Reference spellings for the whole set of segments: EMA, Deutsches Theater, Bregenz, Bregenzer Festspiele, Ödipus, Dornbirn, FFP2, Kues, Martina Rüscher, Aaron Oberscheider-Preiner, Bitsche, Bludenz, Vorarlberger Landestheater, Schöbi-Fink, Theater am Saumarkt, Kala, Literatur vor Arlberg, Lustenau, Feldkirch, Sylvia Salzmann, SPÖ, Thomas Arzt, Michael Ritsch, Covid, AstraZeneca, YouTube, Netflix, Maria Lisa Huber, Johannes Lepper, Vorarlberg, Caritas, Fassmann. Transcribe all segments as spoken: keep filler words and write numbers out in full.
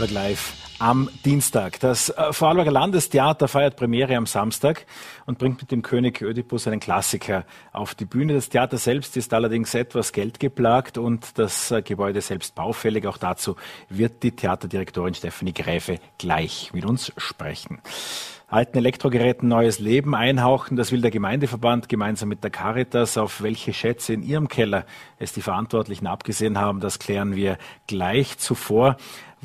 Vorarlberg live am Dienstag. Das Vorarlberger Landestheater feiert Premiere am Samstag und bringt mit dem König Ödipus einen Klassiker auf die Bühne. Das Theater selbst ist allerdings etwas geldgeplagt und das Gebäude selbst baufällig. Auch dazu wird die Theaterdirektorin Stephanie Gräfe gleich mit uns sprechen. Alten Elektrogeräten neues Leben einhauchen, das will der Gemeindeverband gemeinsam mit der Caritas. Auf welche Schätze in ihrem Keller es die Verantwortlichen abgesehen haben, das klären wir gleich. Zuvor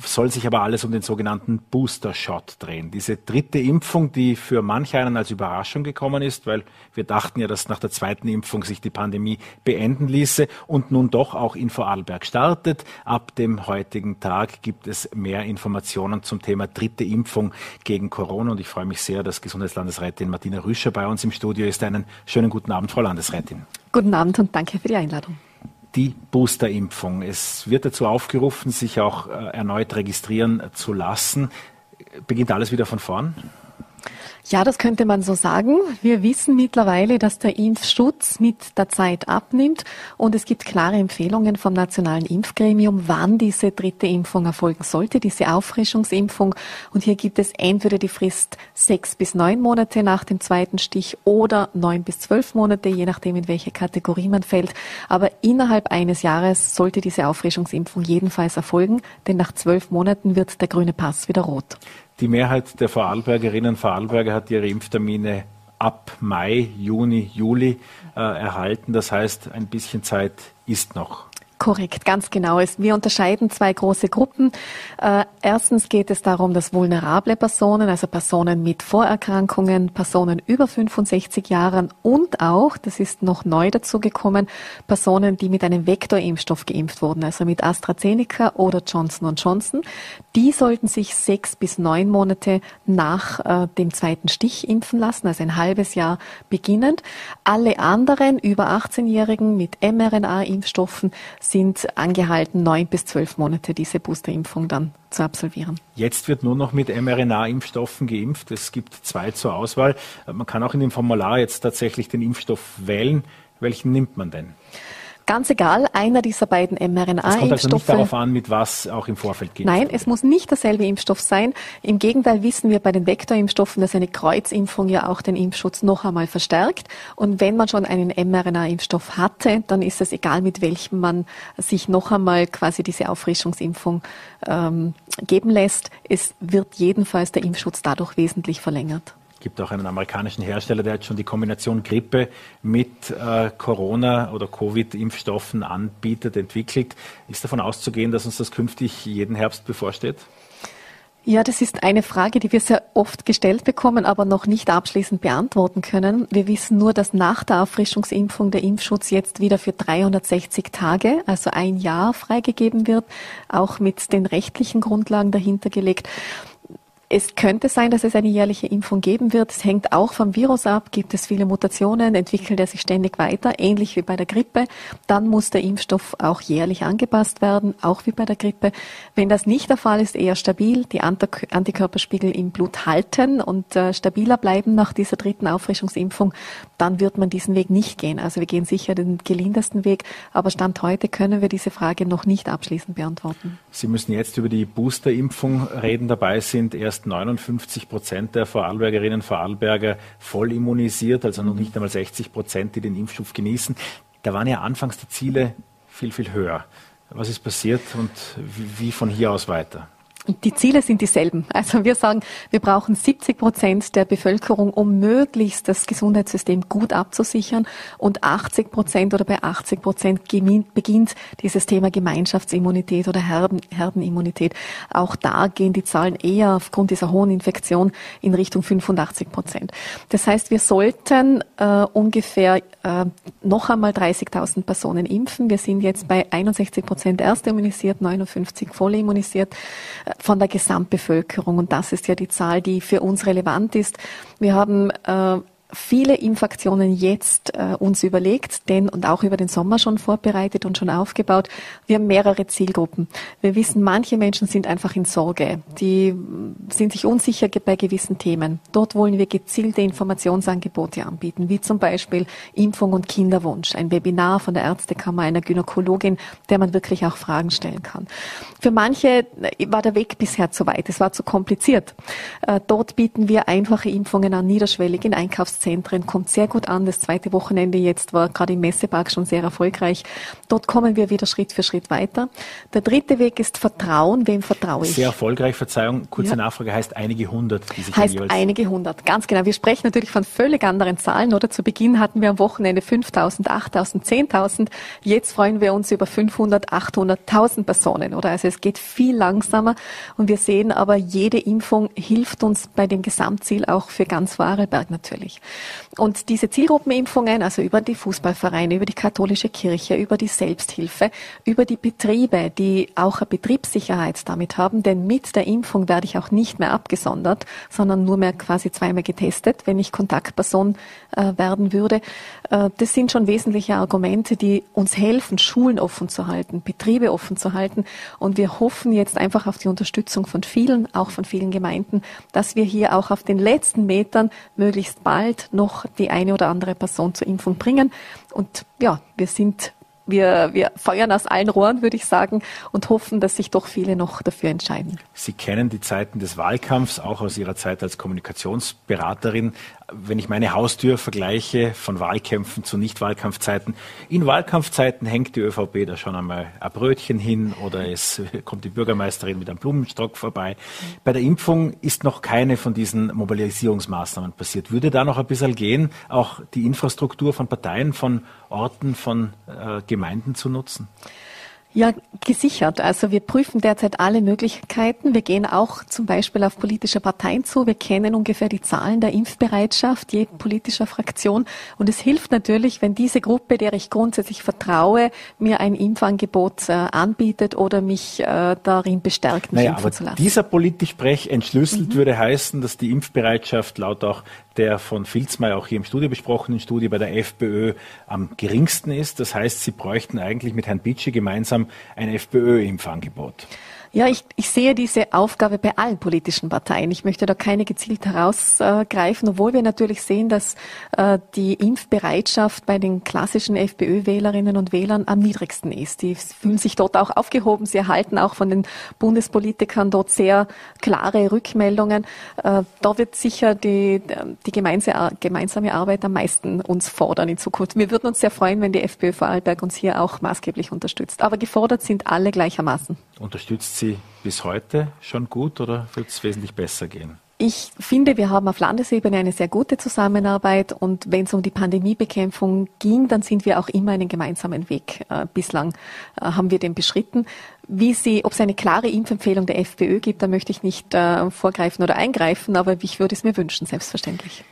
soll sich aber alles um den sogenannten Booster-Shot drehen. Diese dritte Impfung, die für manch einen als Überraschung gekommen ist, weil wir dachten ja, dass nach der zweiten Impfung sich die Pandemie beenden ließe und nun doch auch in Vorarlberg startet. Ab dem heutigen Tag gibt es mehr Informationen zum Thema dritte Impfung gegen Corona und ich freue mich sehr, dass Gesundheitslandesrätin Martina Rüscher bei uns im Studio ist. Einen schönen guten Abend, Frau Landesrätin. Guten Abend und danke für die Einladung. Die Boosterimpfung. Es wird dazu aufgerufen, sich auch erneut registrieren zu lassen. Beginnt alles wieder von vorn? Ja, das könnte man so sagen. Wir wissen mittlerweile, dass der Impfschutz mit der Zeit abnimmt und es gibt klare Empfehlungen vom Nationalen Impfgremium, wann diese dritte Impfung erfolgen sollte, diese Auffrischungsimpfung. Und hier gibt es entweder die Frist sechs bis neun Monate nach dem zweiten Stich oder neun bis zwölf Monate, je nachdem, in welche Kategorie man fällt. Aber innerhalb eines Jahres sollte diese Auffrischungsimpfung jedenfalls erfolgen, denn nach zwölf Monaten wird der grüne Pass wieder rot. Die Mehrheit der Vorarlbergerinnen und Vorarlberger hat ihre Impftermine ab Mai, Juni, Juli äh, erhalten. Das heißt, ein bisschen Zeit ist noch. Korrekt, ganz genau. Wir unterscheiden zwei große Gruppen. Erstens geht es darum, dass vulnerable Personen, also Personen mit Vorerkrankungen, Personen über fünfundsechzig Jahren und auch, das ist noch neu dazu gekommen, Personen, die mit einem Vektorimpfstoff geimpft wurden, also mit AstraZeneca oder Johnson und Johnson, die sollten sich sechs bis neun Monate nach dem zweiten Stich impfen lassen, also ein halbes Jahr beginnend. Alle anderen über achtzehnjährigen mit mRNA-Impfstoffen sind angehalten, neun bis zwölf Monate diese Boosterimpfung dann zu absolvieren. Jetzt wird nur noch mit mRNA-Impfstoffen geimpft. Es gibt zwei zur Auswahl. Man kann auch in dem Formular jetzt tatsächlich den Impfstoff wählen. Welchen nimmt man denn? Ganz egal, einer dieser beiden mRNA-Impfstoffe. Es kommt also nicht darauf an, mit was auch im Vorfeld geht. Nein, es muss nicht derselbe Impfstoff sein. Im Gegenteil wissen wir bei den Vektorimpfstoffen, dass eine Kreuzimpfung ja auch den Impfschutz noch einmal verstärkt. Und wenn man schon einen mRNA-Impfstoff hatte, dann ist es egal, mit welchem man sich noch einmal quasi diese Auffrischungsimpfung ähm, geben lässt. Es wird jedenfalls der Impfschutz dadurch wesentlich verlängert. Es gibt auch einen amerikanischen Hersteller, der jetzt schon die Kombination Grippe mit äh, Corona- oder Covid-Impfstoffen anbietet, entwickelt. Ist davon auszugehen, dass uns das künftig jeden Herbst bevorsteht? Ja, das ist eine Frage, die wir sehr oft gestellt bekommen, aber noch nicht abschließend beantworten können. Wir wissen nur, dass nach der Auffrischungsimpfung der Impfschutz jetzt wieder für dreihundertsechzig Tage, also ein Jahr, freigegeben wird, auch mit den rechtlichen Grundlagen dahinter gelegt. Es könnte sein, dass es eine jährliche Impfung geben wird. Es hängt auch vom Virus ab. Gibt es viele Mutationen, entwickelt er sich ständig weiter, ähnlich wie bei der Grippe. Dann muss der Impfstoff auch jährlich angepasst werden, auch wie bei der Grippe. Wenn das nicht der Fall ist, eher stabil, die Antikörperspiegel im Blut halten und äh, stabiler bleiben nach dieser dritten Auffrischungsimpfung, dann wird man diesen Weg nicht gehen. Also wir gehen sicher den gelindesten Weg, aber Stand heute können wir diese Frage noch nicht abschließend beantworten. Sie müssen jetzt über die Boosterimpfung reden. Dabei sind erst neunundfünfzig Prozent der Vorarlbergerinnen und Vorarlberger voll immunisiert, also noch nicht einmal sechzig Prozent, die den Impfstoff genießen. Da waren ja anfangs die Ziele viel, viel höher. Was ist passiert und wie von hier aus weiter? Die Ziele sind dieselben. Also wir sagen, wir brauchen siebzig Prozent der Bevölkerung, um möglichst das Gesundheitssystem gut abzusichern. Und achtzig Prozent oder bei achtzig Prozent beginnt dieses Thema Gemeinschaftsimmunität oder Herden, Herdenimmunität. Auch da gehen die Zahlen eher aufgrund dieser hohen Infektion in Richtung fünfundachtzig Prozent. Das heißt, wir sollten äh, ungefähr äh, noch einmal dreißigtausend Personen impfen. Wir sind jetzt bei einundsechzig Prozent erstimmunisiert, neunundfünfzig Prozent voll immunisiert von der Gesamtbevölkerung. Und das ist ja die Zahl, die für uns relevant ist. Wir haben äh, viele Impfaktionen jetzt äh, uns überlegt, denn und auch über den Sommer schon vorbereitet und schon aufgebaut. Wir haben mehrere Zielgruppen. Wir wissen, manche Menschen sind einfach in Sorge. Die sind sich unsicher bei gewissen Themen. Dort wollen wir gezielte Informationsangebote anbieten, wie zum Beispiel Impfung und Kinderwunsch, ein Webinar von der Ärztekammer, einer Gynäkologin, der man wirklich auch Fragen stellen kann. Für manche war der Weg bisher zu weit, es war zu kompliziert. Äh, dort bieten wir einfache Impfungen an, niederschwellig in Einkaufszentren. Zentren, kommt sehr gut an. Das zweite Wochenende jetzt war gerade im Messepark schon sehr erfolgreich. Dort kommen wir wieder Schritt für Schritt weiter. Der dritte Weg ist Vertrauen. Wem vertraue ich? Sehr erfolgreich, Verzeihung. Kurze ja. Nachfrage, heißt einige hundert? Die sich heißt einige hundert, ganz genau. Wir sprechen natürlich von völlig anderen Zahlen, oder? Zu Beginn hatten wir am Wochenende fünftausend, achttausend, zehntausend. Jetzt freuen wir uns über fünfhundert, achthundert, tausend Personen, oder? Also es geht viel langsamer und wir sehen aber, jede Impfung hilft uns bei dem Gesamtziel auch für ganz Vorarlberg natürlich. Und diese Zielgruppenimpfungen, also über die Fußballvereine, über die katholische Kirche, über die Selbsthilfe, über die Betriebe, die auch eine Betriebssicherheit damit haben, denn mit der Impfung werde ich auch nicht mehr abgesondert, sondern nur mehr quasi zweimal getestet, wenn ich Kontaktperson äh, werden würde. Äh, das sind schon wesentliche Argumente, die uns helfen, Schulen offen zu halten, Betriebe offen zu halten. Und wir hoffen jetzt einfach auf die Unterstützung von vielen, auch von vielen Gemeinden, dass wir hier auch auf den letzten Metern möglichst bald noch die eine oder andere Person zur Impfung bringen. Und ja, wir sind, wir, wir feuern aus allen Rohren, würde ich sagen, und hoffen, dass sich doch viele noch dafür entscheiden. Sie kennen die Zeiten des Wahlkampfs, auch aus Ihrer Zeit als Kommunikationsberaterin. Wenn ich meine Haustür vergleiche von Wahlkämpfen zu Nicht-Wahlkampfzeiten, in Wahlkampfzeiten hängt die ÖVP da schon einmal ein Brötchen hin oder es kommt die Bürgermeisterin mit einem Blumenstock vorbei. Bei der Impfung ist noch keine von diesen Mobilisierungsmaßnahmen passiert. Würde da noch ein bisschen gehen, auch die Infrastruktur von Parteien, von Orten, von äh, Gemeinden zu nutzen? Ja, gesichert. Also wir prüfen derzeit alle Möglichkeiten. Wir gehen auch zum Beispiel auf politische Parteien zu. Wir kennen ungefähr die Zahlen der Impfbereitschaft je politischer Fraktion. Und es hilft natürlich, wenn diese Gruppe, der ich grundsätzlich vertraue, mir ein Impfangebot äh, anbietet oder mich äh, darin bestärkt, mich naja, impfen aber zu lassen. Dieser Politsprech entschlüsselt mhm. würde heißen, dass die Impfbereitschaft laut auch der von Filzmeier auch hier im Studio besprochenen Studie bei der FPÖ am geringsten ist. Das heißt, Sie bräuchten eigentlich mit Herrn Bitsche gemeinsam ein FPÖ-Impfangebot. Ja, ich, ich sehe diese Aufgabe bei allen politischen Parteien. Ich möchte da keine gezielt herausgreifen, obwohl wir natürlich sehen, dass äh, die Impfbereitschaft bei den klassischen FPÖ-Wählerinnen und Wählern am niedrigsten ist. Die fühlen sich dort auch aufgehoben. Sie erhalten auch von den Bundespolitikern dort sehr klare Rückmeldungen. Äh, da wird sicher die, die gemeinsame Arbeit am meisten uns fordern in Zukunft. Wir würden uns sehr freuen, wenn die FPÖ Vorarlberg uns hier auch maßgeblich unterstützt. Aber gefordert sind alle gleichermaßen. Unterstützt Sie bis heute schon gut oder wird es wesentlich besser gehen? Ich finde, wir haben auf Landesebene eine sehr gute Zusammenarbeit und wenn es um die Pandemiebekämpfung ging, dann sind wir auch immer einen gemeinsamen Weg. Äh, bislang äh, haben wir den beschritten. Wie sie, ob es eine klare Impfempfehlung der FPÖ gibt, da möchte ich nicht äh, vorgreifen oder eingreifen, aber ich würde es mir wünschen, selbstverständlich.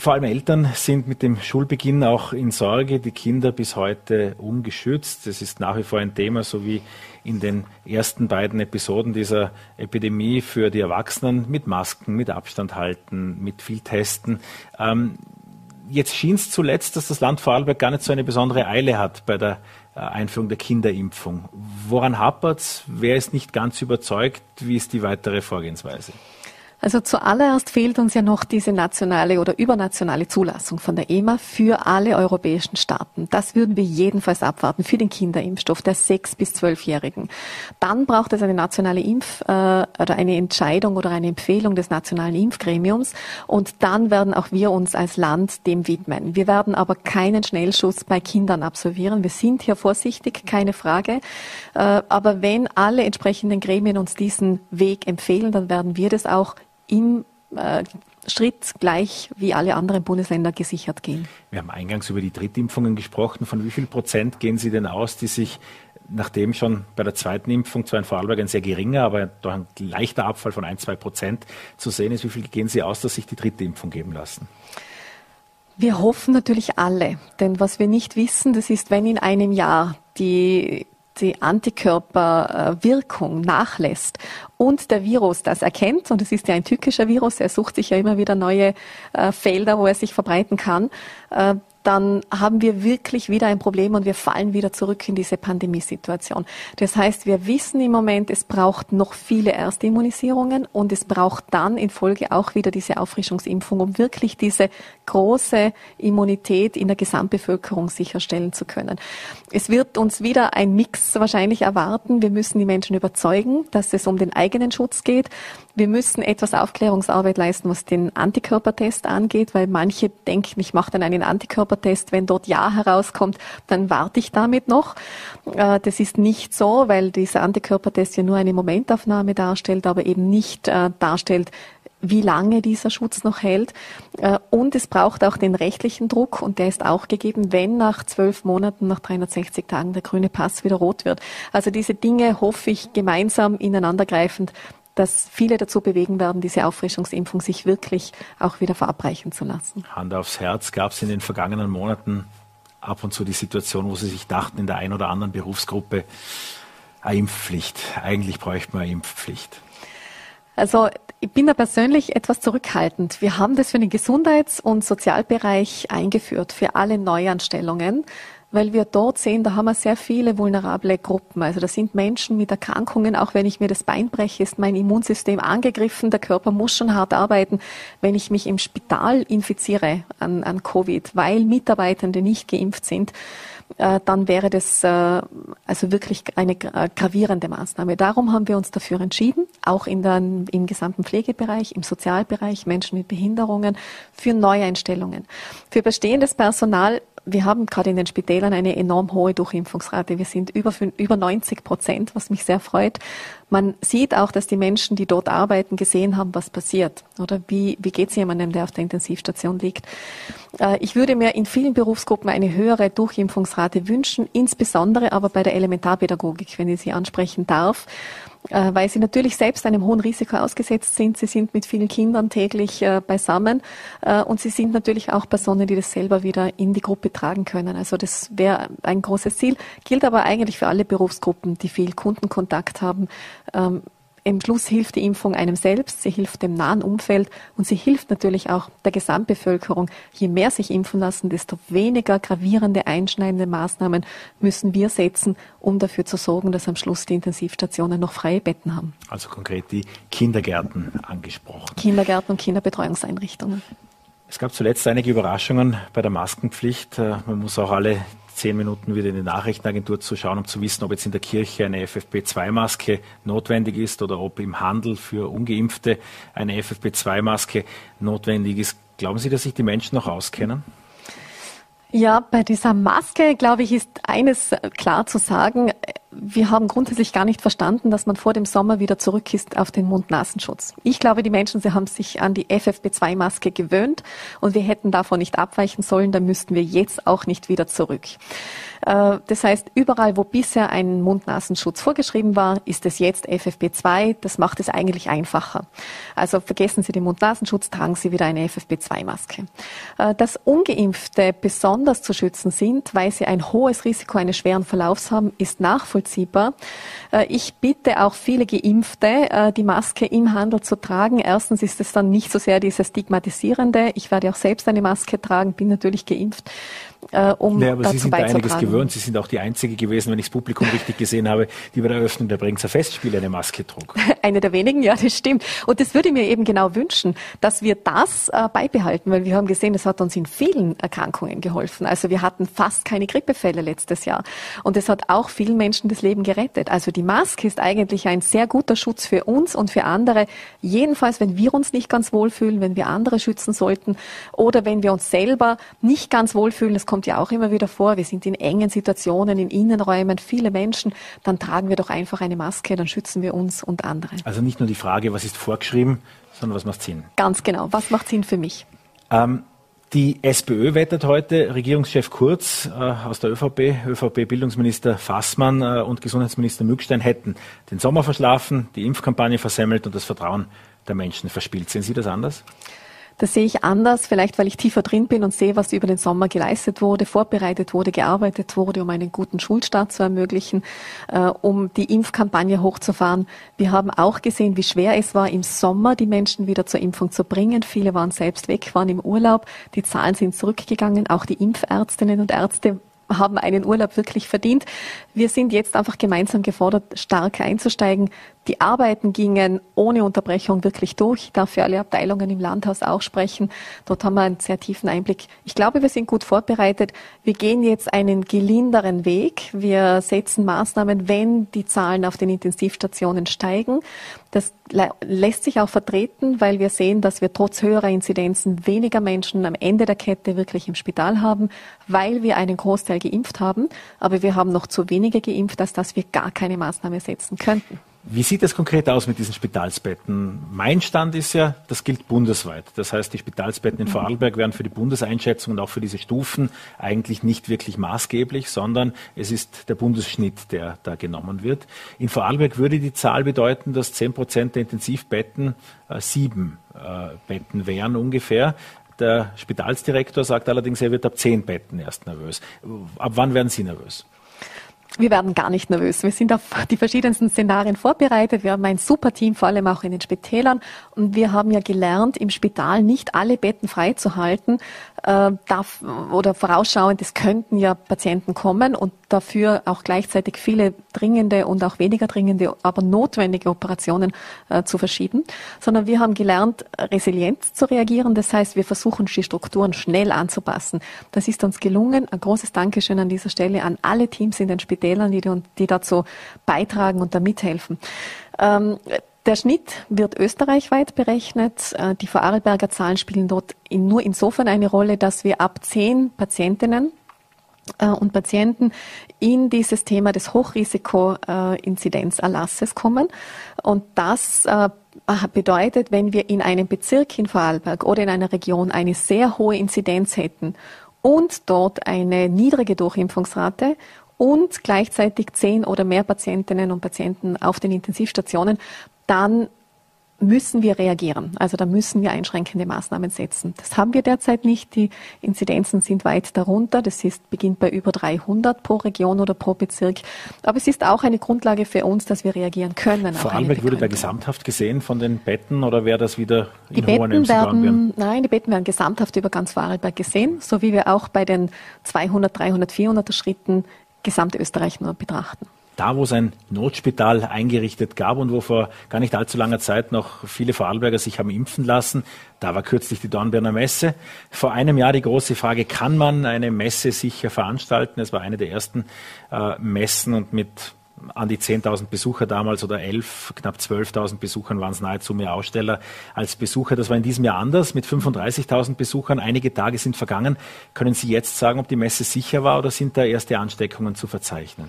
Vor allem Eltern sind mit dem Schulbeginn auch in Sorge, die Kinder bis heute ungeschützt. Das ist nach wie vor ein Thema, so wie in den ersten beiden Episoden dieser Epidemie für die Erwachsenen mit Masken, mit Abstand halten, mit viel Testen. Ähm, jetzt schien es zuletzt, dass das Land Vorarlberg gar nicht so eine besondere Eile hat bei der Einführung der Kinderimpfung. Woran hapert's? Wer ist nicht ganz überzeugt? Wie ist die weitere Vorgehensweise? Also zuallererst fehlt uns ja noch diese nationale oder übernationale Zulassung von der E M A für alle europäischen Staaten. Das würden wir jedenfalls abwarten für den Kinderimpfstoff der sechs- bis zwölfjährigen. Dann braucht es eine nationale Impf- äh, oder eine Entscheidung oder eine Empfehlung des nationalen Impfgremiums. Und dann werden auch wir uns als Land dem widmen. Wir werden aber keinen Schnellschuss bei Kindern absolvieren. Wir sind hier vorsichtig, keine Frage. Äh, aber wenn alle entsprechenden Gremien uns diesen Weg empfehlen, dann werden wir das auch im äh, Schritt gleich wie alle anderen Bundesländer gesichert gehen. Wir haben eingangs über die Drittimpfungen gesprochen. Von wie viel Prozent gehen Sie denn aus, die sich, nachdem schon bei der zweiten Impfung, zwar in Vorarlberg ein sehr geringer, aber doch ein leichter Abfall von ein, zwei Prozent zu sehen ist, wie viel gehen Sie aus, dass sich die dritte Impfung geben lassen? Wir hoffen natürlich alle, denn was wir nicht wissen, das ist, wenn in einem Jahr die die Antikörperwirkung nachlässt und der Virus das erkennt, und es ist ja ein tückischer Virus, er sucht sich ja immer wieder neue äh, Felder, wo er sich verbreiten kann, äh, dann haben wir wirklich wieder ein Problem und wir fallen wieder zurück in diese Pandemiesituation. Das heißt, wir wissen im Moment, es braucht noch viele Erstimmunisierungen und es braucht dann in Folge auch wieder diese Auffrischungsimpfung, um wirklich diese große Immunität in der Gesamtbevölkerung sicherstellen zu können. Es wird uns wieder ein Mix wahrscheinlich erwarten. Wir müssen die Menschen überzeugen, dass es um den eigenen Schutz geht. Wir müssen etwas Aufklärungsarbeit leisten, was den Antikörpertest angeht, weil manche denken, ich mache dann einen Antikörpertest, wenn dort Ja herauskommt, dann warte ich damit noch. Das ist nicht so, weil dieser Antikörpertest ja nur eine Momentaufnahme darstellt, aber eben nicht darstellt, wie lange dieser Schutz noch hält. Und es braucht auch den rechtlichen Druck, und der ist auch gegeben, wenn nach zwölf Monaten, nach dreihundertsechzig Tagen der grüne Pass wieder rot wird. Also diese Dinge hoffe ich gemeinsam ineinandergreifend, dass viele dazu bewegen werden, diese Auffrischungsimpfung sich wirklich auch wieder verabreichen zu lassen. Hand aufs Herz, gab es in den vergangenen Monaten ab und zu die Situation, wo Sie sich dachten, in der einen oder anderen Berufsgruppe, eine Impfpflicht, eigentlich bräuchte man eine Impfpflicht? Also ich bin da persönlich etwas zurückhaltend. Wir haben das für den Gesundheits- und Sozialbereich eingeführt, für alle Neuanstellungen, weil wir dort sehen, da haben wir sehr viele vulnerable Gruppen. Also da sind Menschen mit Erkrankungen, auch wenn ich mir das Bein breche, ist mein Immunsystem angegriffen, der Körper muss schon hart arbeiten. Wenn ich mich im Spital infiziere an, an Covid, weil Mitarbeitende nicht geimpft sind, äh, dann wäre das äh, also wirklich eine äh, gravierende Maßnahme. Darum haben wir uns dafür entschieden, auch in der, im gesamten Pflegebereich, im Sozialbereich, Menschen mit Behinderungen, für Neueinstellungen. Für bestehendes Personal. Wir haben gerade in den Spitälern eine enorm hohe Durchimpfungsrate. Wir sind über, über neunzig Prozent, was mich sehr freut. Man sieht auch, dass die Menschen, die dort arbeiten, gesehen haben, was passiert. Oder wie, wie geht es jemandem, der auf der Intensivstation liegt? Äh, ich würde mir in vielen Berufsgruppen eine höhere Durchimpfungsrate wünschen, insbesondere aber bei der Elementarpädagogik, wenn ich Sie ansprechen darf, äh, weil Sie natürlich selbst einem hohen Risiko ausgesetzt sind. Sie sind mit vielen Kindern täglich äh, beisammen äh, und Sie sind natürlich auch Personen, die das selber wieder in die Gruppe tragen können. Also das wäre ein großes Ziel, gilt aber eigentlich für alle Berufsgruppen, die viel Kundenkontakt haben. Ähm, Im Schluss hilft die Impfung einem selbst, sie hilft dem nahen Umfeld und sie hilft natürlich auch der Gesamtbevölkerung. Je mehr sich impfen lassen, desto weniger gravierende, einschneidende Maßnahmen müssen wir setzen, um dafür zu sorgen, dass am Schluss die Intensivstationen noch freie Betten haben. Also konkret die Kindergärten angesprochen. Kindergärten und Kinderbetreuungseinrichtungen. Es gab zuletzt einige Überraschungen bei der Maskenpflicht. Man muss auch alle zehn Minuten wieder in die Nachrichtenagentur zu schauen, um zu wissen, ob jetzt in der Kirche eine F F P zwei Maske notwendig ist oder ob im Handel für Ungeimpfte eine F F P zwei Maske notwendig ist. Glauben Sie, dass sich die Menschen noch auskennen? Ja, bei dieser Maske, glaube ich, ist eines klar zu sagen. Wir haben grundsätzlich gar nicht verstanden, dass man vor dem Sommer wieder zurück ist auf den Mund-Nasen-Schutz. Ich glaube, die Menschen, sie haben sich an die F F P zwei Maske gewöhnt und wir hätten davon nicht abweichen sollen, da müssten wir jetzt auch nicht wieder zurück. Das heißt, überall, wo bisher ein Mund-Nasen-Schutz vorgeschrieben war, ist es jetzt F F P zwei. Das macht es eigentlich einfacher. Also vergessen Sie den Mund-Nasen-Schutz, tragen Sie wieder eine F F P zwei Maske. Dass Ungeimpfte besonders zu schützen sind, weil sie ein hohes Risiko eines schweren Verlaufs haben, ist nachvollziehbar. Ich bitte auch viele Geimpfte, die Maske im Handel zu tragen. Erstens ist es dann nicht so sehr dieses Stigmatisierende. Ich werde auch selbst eine Maske tragen, bin natürlich geimpft. Äh, um ja, aber dazu Sie sind da einiges gewöhnt. Sie sind auch die Einzige gewesen, wenn ich das Publikum richtig gesehen habe, die bei der Eröffnung der Bregenzer Festspiele eine Maske trug. Eine der wenigen, ja, das stimmt. Und das würde ich mir eben genau wünschen, dass wir das äh, beibehalten, weil wir haben gesehen, das hat uns in vielen Erkrankungen geholfen. Also wir hatten fast keine Grippefälle letztes Jahr. Und es hat auch vielen Menschen das Leben gerettet. Also die Maske ist eigentlich ein sehr guter Schutz für uns und für andere. Jedenfalls, wenn wir uns nicht ganz wohlfühlen, wenn wir andere schützen sollten oder wenn wir uns selber nicht ganz wohlfühlen, das kommt ja auch immer wieder vor, wir sind in engen Situationen, in Innenräumen, viele Menschen, dann tragen wir doch einfach eine Maske, dann schützen wir uns und andere. Also nicht nur die Frage, was ist vorgeschrieben, sondern was macht Sinn? Ganz genau, was macht Sinn für mich? Ähm, die SPÖ wettet heute Regierungschef Kurz äh, aus der ÖVP, ÖVP-Bildungsminister Fassmann äh, und Gesundheitsminister Mückstein hätten den Sommer verschlafen, die Impfkampagne versemmelt und das Vertrauen der Menschen verspielt. Sehen Sie das anders? Das sehe ich anders, vielleicht weil ich tiefer drin bin und sehe, was über den Sommer geleistet wurde, vorbereitet wurde, gearbeitet wurde, um einen guten Schulstart zu ermöglichen, äh, um die Impfkampagne hochzufahren. Wir haben auch gesehen, wie schwer es war, im Sommer die Menschen wieder zur Impfung zu bringen. Viele waren selbst weg, waren im Urlaub. Die Zahlen sind zurückgegangen. Auch die Impfärztinnen und Ärzte haben einen Urlaub wirklich verdient. Wir sind jetzt einfach gemeinsam gefordert, stark einzusteigen. Die Arbeiten gingen ohne Unterbrechung wirklich durch. Ich darf für alle Abteilungen im Landhaus auch sprechen. Dort haben wir einen sehr tiefen Einblick. Ich glaube, wir sind gut vorbereitet. Wir gehen jetzt einen gelinderen Weg. Wir setzen Maßnahmen, wenn die Zahlen auf den Intensivstationen steigen. Das lässt sich auch vertreten, weil wir sehen, dass wir trotz höherer Inzidenzen weniger Menschen am Ende der Kette wirklich im Spital haben, weil wir einen Großteil geimpft haben. Aber wir haben noch zu wenige geimpft, als dass wir gar keine Maßnahme setzen könnten. Wie sieht das konkret aus mit diesen Spitalsbetten? Mein Stand ist ja, das gilt bundesweit. Das heißt, die Spitalsbetten in Vorarlberg wären für die Bundeseinschätzung und auch für diese Stufen eigentlich nicht wirklich maßgeblich, sondern es ist der Bundesschnitt, der da genommen wird. In Vorarlberg würde die Zahl bedeuten, dass zehn Prozent der Intensivbetten äh, sieben äh, Betten wären ungefähr. Der Spitalsdirektor sagt allerdings, er wird ab zehn Betten erst nervös. Ab wann werden Sie nervös? Wir werden gar nicht nervös. Wir sind auf die verschiedensten Szenarien vorbereitet. Wir haben ein super Team, vor allem auch in den Spitälern. Und wir haben ja gelernt, im Spital nicht alle Betten freizuhalten, äh, darf, oder vorausschauend, es könnten ja Patienten kommen und dafür auch gleichzeitig viele dringende und auch weniger dringende, aber notwendige Operationen äh, zu verschieben. Sondern wir haben gelernt, resilient zu reagieren. Das heißt, wir versuchen, die Strukturen schnell anzupassen. Das ist uns gelungen. Ein großes Dankeschön an dieser Stelle an alle Teams in den Spitälern, Die, die dazu beitragen und da mithelfen. Ähm, der Schnitt wird österreichweit berechnet. Äh, die Vorarlberger Zahlen spielen dort in, nur insofern eine Rolle, dass wir ab zehn Patientinnen äh, und Patienten in dieses Thema des Hochrisiko-Inzidenzerlasses äh, kommen. Und das äh, bedeutet, wenn wir in einem Bezirk in Vorarlberg oder in einer Region eine sehr hohe Inzidenz hätten und dort eine niedrige Durchimpfungsrate und gleichzeitig zehn oder mehr Patientinnen und Patienten auf den Intensivstationen, dann müssen wir reagieren. Also da müssen wir einschränkende Maßnahmen setzen. Das haben wir derzeit nicht. Die Inzidenzen sind weit darunter. Das ist, beginnt bei über dreihundert pro Region oder pro Bezirk. Aber es ist auch eine Grundlage für uns, dass wir reagieren können. Vor allem würde da gesamthaft gesehen von den Betten oder wäre das wieder in hohen Empfehlungen? Nein, die Betten werden gesamthaft über ganz Vorarlberg gesehen, so wie wir auch bei den zweihundert, dreihundert, vierhunderter Schritten Gesamtösterreich nur betrachten. Da, wo es ein Notspital eingerichtet gab und wo vor gar nicht allzu langer Zeit noch viele Vorarlberger sich haben impfen lassen, da war kürzlich die Dornbirner Messe. Vor einem Jahr die große Frage, kann man eine Messe sicher veranstalten? Es war eine der ersten äh, Messen und mit an die zehntausend Besucher damals oder elf, knapp zwölftausend Besuchern waren es nahezu mehr Aussteller als Besucher. Das war in diesem Jahr anders mit fünfunddreißigtausend Besuchern. Einige Tage sind vergangen. Können Sie jetzt sagen, ob die Messe sicher war oder sind da erste Ansteckungen zu verzeichnen?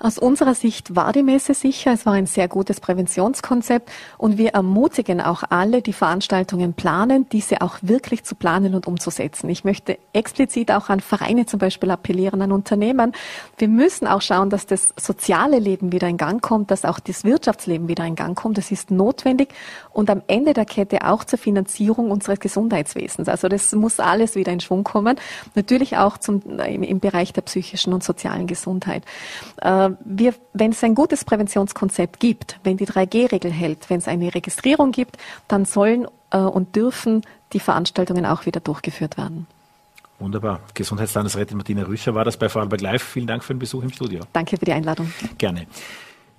Aus unserer Sicht war die Messe sicher. Es war ein sehr gutes Präventionskonzept und wir ermutigen auch alle, die Veranstaltungen planen, diese auch wirklich zu planen und umzusetzen. Ich möchte explizit auch an Vereine zum Beispiel appellieren, an Unternehmen. Wir müssen auch schauen, dass das soziale Leben wieder in Gang kommt, dass auch das Wirtschaftsleben wieder in Gang kommt. Das ist notwendig und am Ende der Kette auch zur Finanzierung unseres Gesundheitswesens. Also das muss alles wieder in Schwung kommen. Natürlich auch zum, im, im Bereich der psychischen und sozialen Gesundheit. Wir, wenn es ein gutes Präventionskonzept gibt, wenn die drei G Regel hält, wenn es eine Registrierung gibt, dann sollen äh, und dürfen die Veranstaltungen auch wieder durchgeführt werden. Wunderbar. Gesundheitslandesrätin Martina Rüscher war das bei Vorarlberg Live. Vielen Dank für den Besuch im Studio. Danke für die Einladung. Gerne.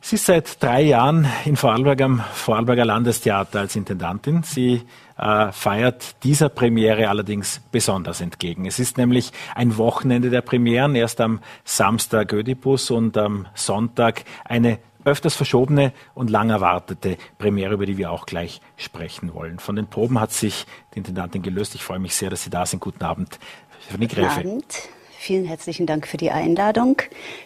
Sie ist seit drei Jahren in Vorarlberg am Vorarlberger Landestheater als Intendantin. Sie äh, feiert dieser Premiere allerdings besonders entgegen. Es ist nämlich ein Wochenende der Premieren, erst am Samstag Ödipus und am Sonntag eine öfters verschobene und lang erwartete Premiere, über die wir auch gleich sprechen wollen. Von den Proben hat sich die Intendantin gelöst. Ich freue mich sehr, dass Sie da sind. Guten Abend, Stephanie Gräfe. Guten Abend. Vielen herzlichen Dank für die Einladung.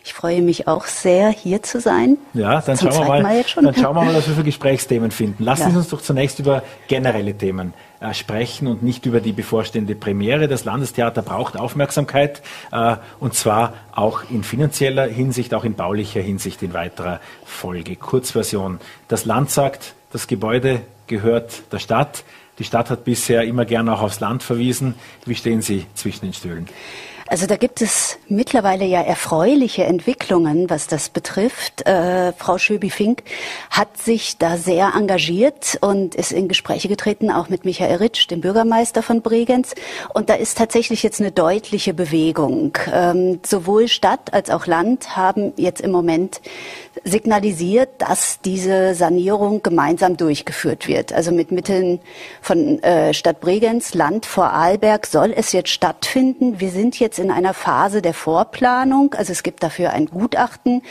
Ich freue mich auch sehr, hier zu sein. Ja, dann schauen wir mal, mal jetzt schon. Dann schauen wir mal, was wir für Gesprächsthemen finden. Lassen Sie uns doch zunächst über generelle Themen äh, sprechen und nicht über die bevorstehende Premiere. Das Landestheater braucht Aufmerksamkeit äh, und zwar auch in finanzieller Hinsicht, auch in baulicher Hinsicht in weiterer Folge. Kurzversion. Das Land sagt, das Gebäude gehört der Stadt. Die Stadt hat bisher immer gern auch aufs Land verwiesen. Wie stehen Sie zwischen den Stühlen? Also da gibt es mittlerweile ja erfreuliche Entwicklungen, was das betrifft. Äh, Frau Schöbi-Fink hat sich da sehr engagiert und ist in Gespräche getreten, auch mit Michael Ritsch, dem Bürgermeister von Bregenz. Und da ist tatsächlich jetzt eine deutliche Bewegung. Ähm, sowohl Stadt als auch Land haben jetzt im Moment signalisiert, dass diese Sanierung gemeinsam durchgeführt wird. Also mit Mitteln von äh, Stadt Bregenz, Land vor Arlberg soll es jetzt stattfinden. Wir sind jetzt in einer Phase der Vorplanung. Also es gibt dafür ein Gutachten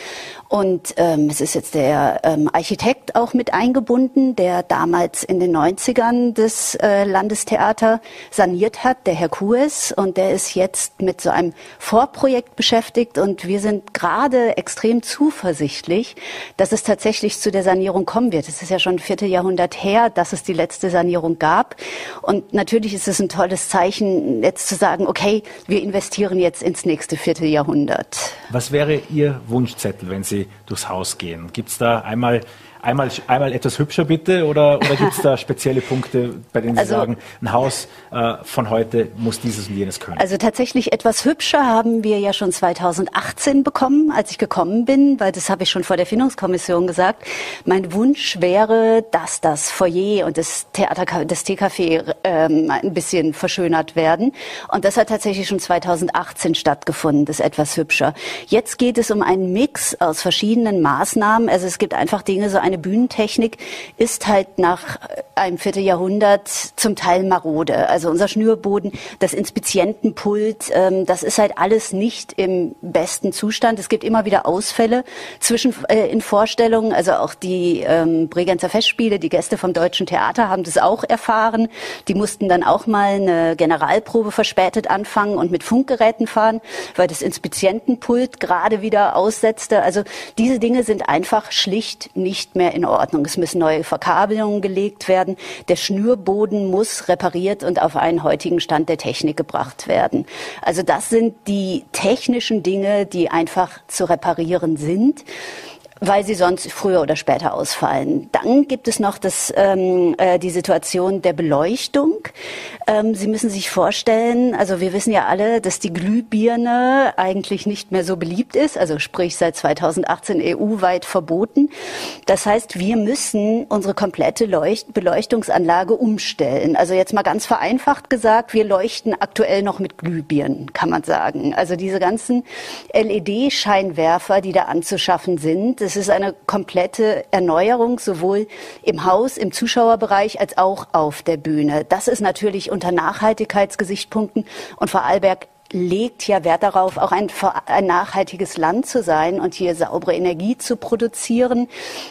und ähm, es ist jetzt der ähm, Architekt auch mit eingebunden, der damals in den neunzigern das äh, Landestheater saniert hat, der Herr Kues, und der ist jetzt mit so einem Vorprojekt beschäftigt und wir sind gerade extrem zuversichtlich, dass es tatsächlich zu der Sanierung kommen wird. Es ist ja schon ein Vierteljahrhundert her, dass es die letzte Sanierung gab und natürlich ist es ein tolles Zeichen, jetzt zu sagen, okay, wir investieren investieren jetzt ins nächste Vierteljahrhundert. Was wäre Ihr Wunschzettel, wenn Sie durchs Haus gehen? Gibt es da einmal, einmal, einmal etwas hübscher bitte oder, oder gibt es da spezielle Punkte, bei denen Sie also sagen, ein Haus äh, von heute muss dieses und jenes können? Also tatsächlich etwas hübscher haben wir ja schon zweitausendachtzehn bekommen, als ich gekommen bin, weil das habe ich schon vor der Findungskommission gesagt. Mein Wunsch wäre, dass das Foyer und das Theater, das Teecafé ähm, ein bisschen verschönert werden. Und das hat tatsächlich schon zweitausendachtzehn stattgefunden, das ist etwas hübscher. Jetzt geht es um einen Mix aus verschiedenen Maßnahmen. Also es gibt einfach Dinge, so eine Bühnentechnik ist halt nach einem Vierteljahrhundert zum Teil marode. Also unser Schnürboden, das Inspizientenpult, ähm, das ist halt alles nicht im besten Zustand. Es gibt immer wieder Ausfälle zwischen äh, in Vorstellungen. Also auch die ähm, Bregenzer Festspiele, die Gäste vom Deutschen Theater haben das auch erfahren. Die mussten dann auch mal eine Generalprobe verspätet anfangen und mit Funkgeräten fahren, weil das Inspizientenpult gerade wieder aussetzte. Also diese Dinge sind einfach schlicht nicht mehr in Ordnung. Es müssen neue Verkabelungen gelegt werden. Der Schnürboden muss repariert und auf einen heutigen Stand der Technik gebracht werden. Also das sind die technischen Dinge, die einfach zu reparieren sind, weil sie sonst früher oder später ausfallen. Dann gibt es noch das, ähm, äh, die Situation der Beleuchtung. Ähm, sie müssen sich vorstellen, also wir wissen ja alle, dass die Glühbirne eigentlich nicht mehr so beliebt ist, also sprich seit zweitausendachtzehn E U-weit verboten. Das heißt, wir müssen unsere komplette Leucht- Beleuchtungsanlage umstellen. Also jetzt mal ganz vereinfacht gesagt, wir leuchten aktuell noch mit Glühbirnen, kann man sagen. Also diese ganzen L E D-Scheinwerfer, die da anzuschaffen sind, es ist eine komplette Erneuerung, sowohl im Haus, im Zuschauerbereich, als auch auf der Bühne. Das ist natürlich unter Nachhaltigkeitsgesichtspunkten und Vorarlberg legt ja Wert darauf, auch ein, ein nachhaltiges Land zu sein und hier saubere Energie zu produzieren.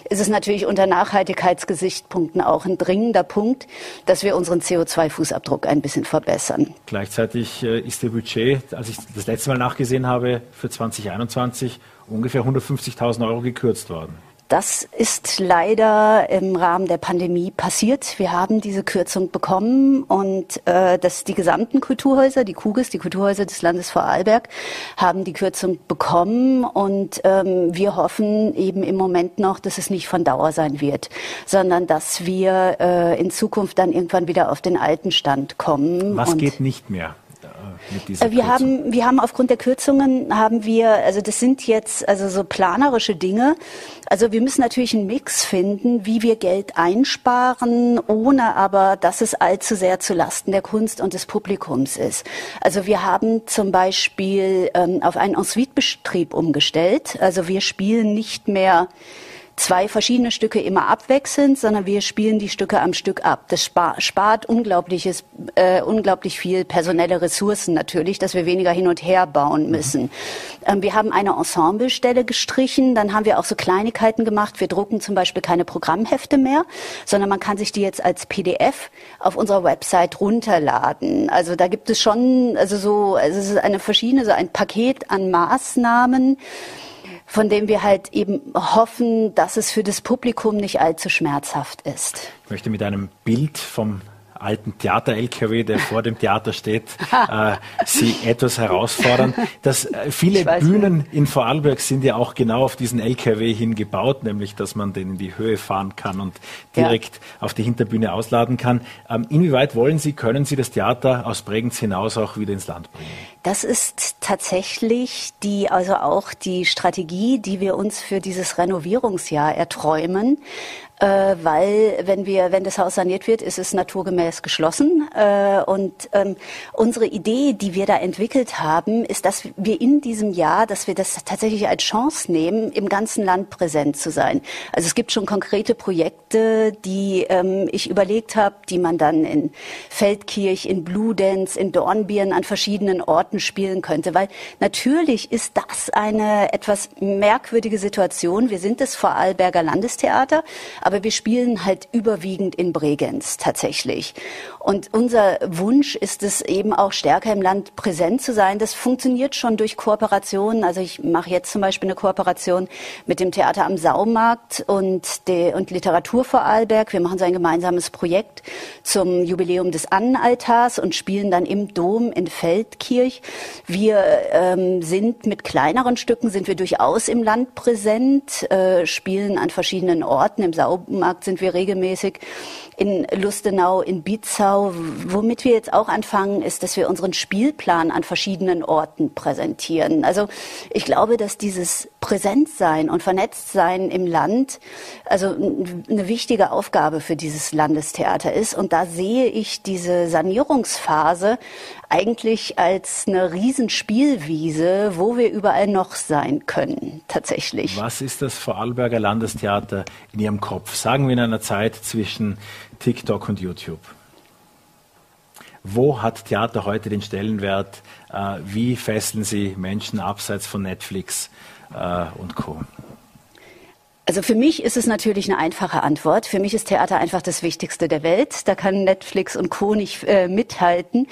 Es ist natürlich unter Nachhaltigkeitsgesichtspunkten auch ein dringender Punkt, dass wir unseren C O zwei Fußabdruck ein bisschen verbessern. Gleichzeitig ist Ihr Budget, als ich das letzte Mal nachgesehen habe, für zweitausendeinundzwanzig ungefähr hundertfünfzigtausend Euro gekürzt worden. Das ist leider im Rahmen der Pandemie passiert. Wir haben diese Kürzung bekommen und äh, dass die gesamten Kulturhäuser, die K U G E S, die Kulturhäuser des Landes Vorarlberg, haben die Kürzung bekommen und ähm, wir hoffen eben im Moment noch, dass es nicht von Dauer sein wird, sondern dass wir äh, in Zukunft dann irgendwann wieder auf den alten Stand kommen. Was geht nicht mehr? Wir haben, wir haben aufgrund der Kürzungen haben wir, also das sind jetzt also so planerische Dinge. Also wir müssen natürlich einen Mix finden, wie wir Geld einsparen, ohne aber, dass es allzu sehr zu Lasten der Kunst und des Publikums ist. Also wir haben zum Beispiel ähm, auf einen Ensuite-Betrieb umgestellt. Also wir spielen nicht mehr zwei verschiedene Stücke immer abwechselnd, sondern wir spielen die Stücke am Stück ab. Das spart unglaubliches, äh, unglaublich viel personelle Ressourcen natürlich, dass wir weniger hin und her bauen müssen. Ähm, wir haben eine Ensemblestelle gestrichen, dann haben wir auch so Kleinigkeiten gemacht. Wir drucken zum Beispiel keine Programmhefte mehr, sondern man kann sich die jetzt als P D F auf unserer Website runterladen. Also da gibt es schon, also so, also es ist eine verschiedene, so ein Paket an Maßnahmen, von dem wir halt eben hoffen, dass es für das Publikum nicht allzu schmerzhaft ist. Ich möchte mit einem Bild vom alten Theater-L K W, der vor dem Theater steht, äh, sie etwas herausfordern. Dass äh, viele Bühnen nicht. in Vorarlberg sind ja auch genau auf diesen L K W hingebaut, nämlich dass man den in die Höhe fahren kann und direkt ja. auf die Hinterbühne ausladen kann. Ähm, inwieweit wollen Sie, können Sie das Theater aus Bregenz hinaus auch wieder ins Land bringen? Das ist tatsächlich die, also auch die Strategie, die wir uns für dieses Renovierungsjahr erträumen. Äh, weil, wenn wir, wenn das Haus saniert wird, ist es naturgemäß geschlossen. Äh, und ähm, unsere Idee, die wir da entwickelt haben, ist, dass wir in diesem Jahr, dass wir das tatsächlich als Chance nehmen, im ganzen Land präsent zu sein. Also es gibt schon konkrete Projekte, die ähm, ich überlegt habe, die man dann in Feldkirch, in Bludenz, in Dornbirn an verschiedenen Orten spielen könnte. Weil natürlich ist das eine etwas merkwürdige Situation. Wir sind das Vorarlberger Landestheater. Aber wir spielen halt überwiegend in Bregenz tatsächlich. Und unser Wunsch ist es eben auch stärker im Land präsent zu sein. Das funktioniert schon durch Kooperationen. Also ich mache jetzt zum Beispiel eine Kooperation mit dem Theater am Saumarkt und, de, und Literatur vor Arlberg. Wir machen so ein gemeinsames Projekt zum Jubiläum des Annenaltars und spielen dann im Dom in Feldkirch. Wir ähm, sind mit kleineren Stücken, sind wir durchaus im Land präsent, äh, spielen an verschiedenen Orten. Im Saumarkt sind wir regelmäßig, in Lustenau, in Bietzau. Womit wir jetzt auch anfangen, ist, dass wir unseren Spielplan an verschiedenen Orten präsentieren. Also ich glaube, dass dieses Präsentsein und Vernetztsein im Land also eine wichtige Aufgabe für dieses Landestheater ist. Und da sehe ich diese Sanierungsphase eigentlich als eine Riesenspielwiese, wo wir überall noch sein können, tatsächlich. Was ist das Vorarlberger Landestheater in Ihrem Kopf? Sagen wir in einer Zeit zwischen TikTok und YouTube. Wo hat Theater heute den Stellenwert? Wie fesseln Sie Menschen abseits von Netflix und Co.? Also für mich ist es natürlich eine einfache Antwort. Für mich ist Theater einfach das Wichtigste der Welt. Da kann Netflix und Co. nicht äh, mithalten.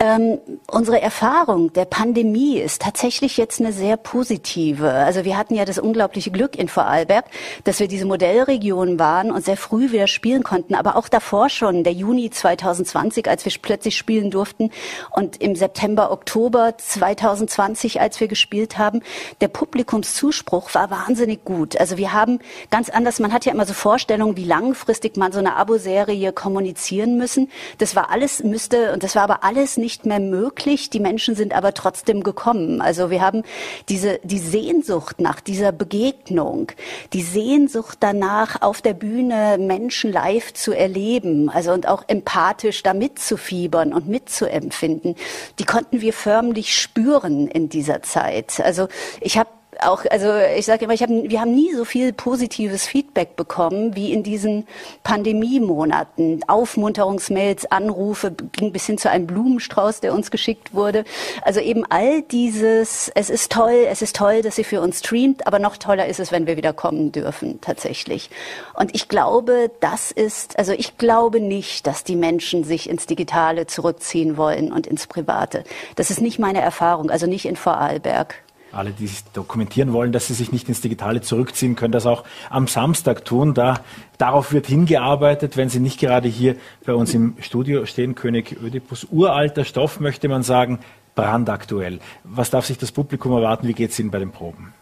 Ähm, unsere Erfahrung der Pandemie ist tatsächlich jetzt eine sehr positive. Also wir hatten ja das unglaubliche Glück in Vorarlberg, dass wir diese Modellregion waren und sehr früh wieder spielen konnten. Aber auch davor schon, der Juni zweitausendzwanzig, als wir plötzlich spielen durften, und im September, Oktober zweitausendzwanzig, als wir gespielt haben, der Publikumszuspruch war wahnsinnig gut. Also wir haben ganz anders, man hat ja immer so Vorstellungen, wie langfristig man so eine Abo-Serie kommunizieren müssen. Das war alles, müsste, und das war aber alles nicht mehr möglich. Die Menschen sind aber trotzdem gekommen. Also wir haben diese, die Sehnsucht nach dieser Begegnung, die Sehnsucht danach, auf der Bühne Menschen live zu erleben, also und auch empathisch da mitzufiebern und mitzuempfinden. Die konnten wir förmlich spüren in dieser Zeit. Also ich habe Auch, also ich sage immer, ich hab, wir haben nie so viel positives Feedback bekommen wie in diesen Pandemie-Monaten. Aufmunterungsmails, Anrufe, ging bis hin zu einem Blumenstrauß, der uns geschickt wurde. Also eben all dieses, es ist toll, es ist toll, dass sie für uns streamt, aber noch toller ist es, wenn wir wieder kommen dürfen, tatsächlich. Und ich glaube, das ist, also ich glaube nicht, dass die Menschen sich ins Digitale zurückziehen wollen und ins Private. Das ist nicht meine Erfahrung, also nicht in Vorarlberg. Alle, die dokumentieren wollen, dass sie sich nicht ins Digitale zurückziehen, können das auch am Samstag tun. Da, darauf wird hingearbeitet, wenn Sie nicht gerade hier bei uns im Studio stehen. König Ödipus, uralter Stoff, möchte man sagen, brandaktuell. Was darf sich das Publikum erwarten? Wie geht es Ihnen bei den Proben?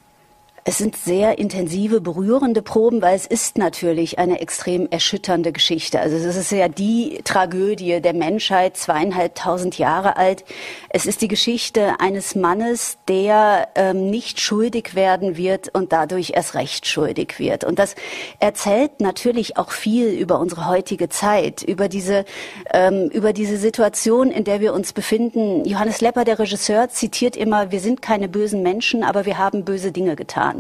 Es sind sehr intensive, berührende Proben, weil es ist natürlich eine extrem erschütternde Geschichte. Also es ist ja die Tragödie der Menschheit, zweieinhalbtausend Jahre alt. Es ist die Geschichte eines Mannes, der ähm, nicht schuldig werden wird und dadurch erst recht schuldig wird. Und das erzählt natürlich auch viel über unsere heutige Zeit, über diese, ähm, über diese Situation, in der wir uns befinden. Johannes Lepper, der Regisseur, zitiert immer, wir sind keine bösen Menschen, aber wir haben böse Dinge getan.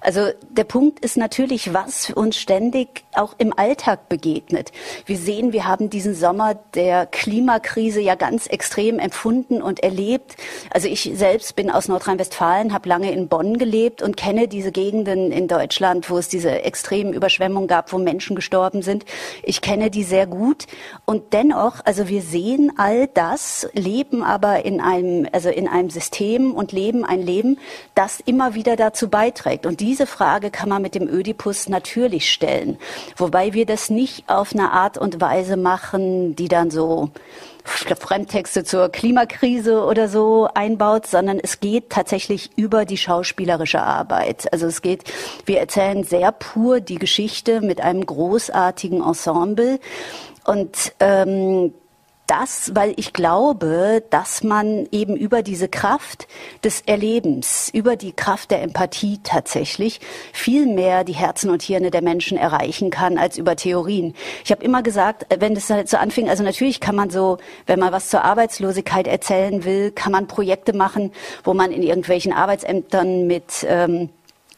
Also der Punkt ist natürlich, was uns ständig auch im Alltag begegnet. Wir sehen, wir haben diesen Sommer der Klimakrise ja ganz extrem empfunden und erlebt. Also ich selbst bin aus Nordrhein-Westfalen, habe lange in Bonn gelebt und kenne diese Gegenden in Deutschland, wo es diese extremen Überschwemmungen gab, wo Menschen gestorben sind. Ich kenne die sehr gut. Und dennoch, also wir sehen all das, leben aber in einem, also in einem System und leben ein Leben, das immer wieder dazu beiträgt, beiträgt. Und diese Frage kann man mit dem Ödipus natürlich stellen, wobei wir das nicht auf eine Art und Weise machen, die dann so Fremdtexte zur Klimakrise oder so einbaut, sondern es geht tatsächlich über die schauspielerische Arbeit. Also es geht, wir erzählen sehr pur die Geschichte mit einem großartigen Ensemble und ähm, das, weil ich glaube, dass man eben über diese Kraft des Erlebens, über die Kraft der Empathie tatsächlich viel mehr die Herzen und Hirne der Menschen erreichen kann als über Theorien. Ich habe immer gesagt, wenn das halt so anfing, also natürlich kann man so, wenn man was zur Arbeitslosigkeit erzählen will, kann man Projekte machen, wo man in irgendwelchen Arbeitsämtern mit ähm,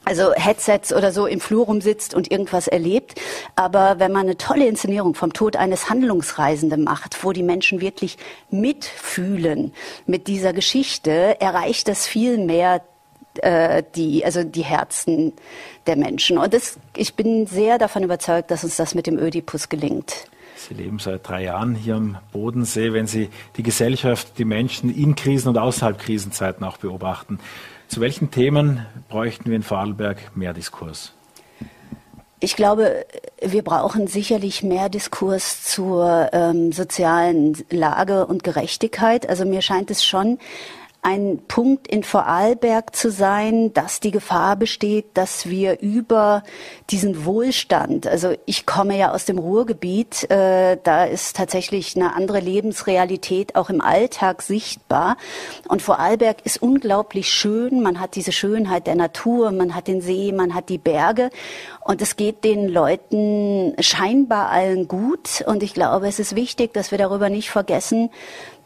also Headsets oder so im Flur rumsitzt und irgendwas erlebt. Aber wenn man eine tolle Inszenierung vom Tod eines Handlungsreisenden macht, wo die Menschen wirklich mitfühlen mit dieser Geschichte, erreicht das viel mehr äh, die, also die Herzen der Menschen. Und das, ich bin sehr davon überzeugt, dass uns das mit dem Ödipus gelingt. Sie leben seit drei Jahren hier am Bodensee, wenn Sie die Gesellschaft, die Menschen in Krisen und außerhalb Krisenzeiten auch beobachten. Zu welchen Themen bräuchten wir in Vorarlberg mehr Diskurs? Ich glaube, wir brauchen sicherlich mehr Diskurs zur ähm, sozialen Lage und Gerechtigkeit. Also mir scheint es schon ein Punkt in Vorarlberg zu sein, dass die Gefahr besteht, dass wir über diesen Wohlstand, also ich komme ja aus dem Ruhrgebiet, äh, da ist tatsächlich eine andere Lebensrealität auch im Alltag sichtbar. Und Vorarlberg ist unglaublich schön, man hat diese Schönheit der Natur, man hat den See, man hat die Berge und es geht den Leuten scheinbar allen gut. Und ich glaube, es ist wichtig, dass wir darüber nicht vergessen,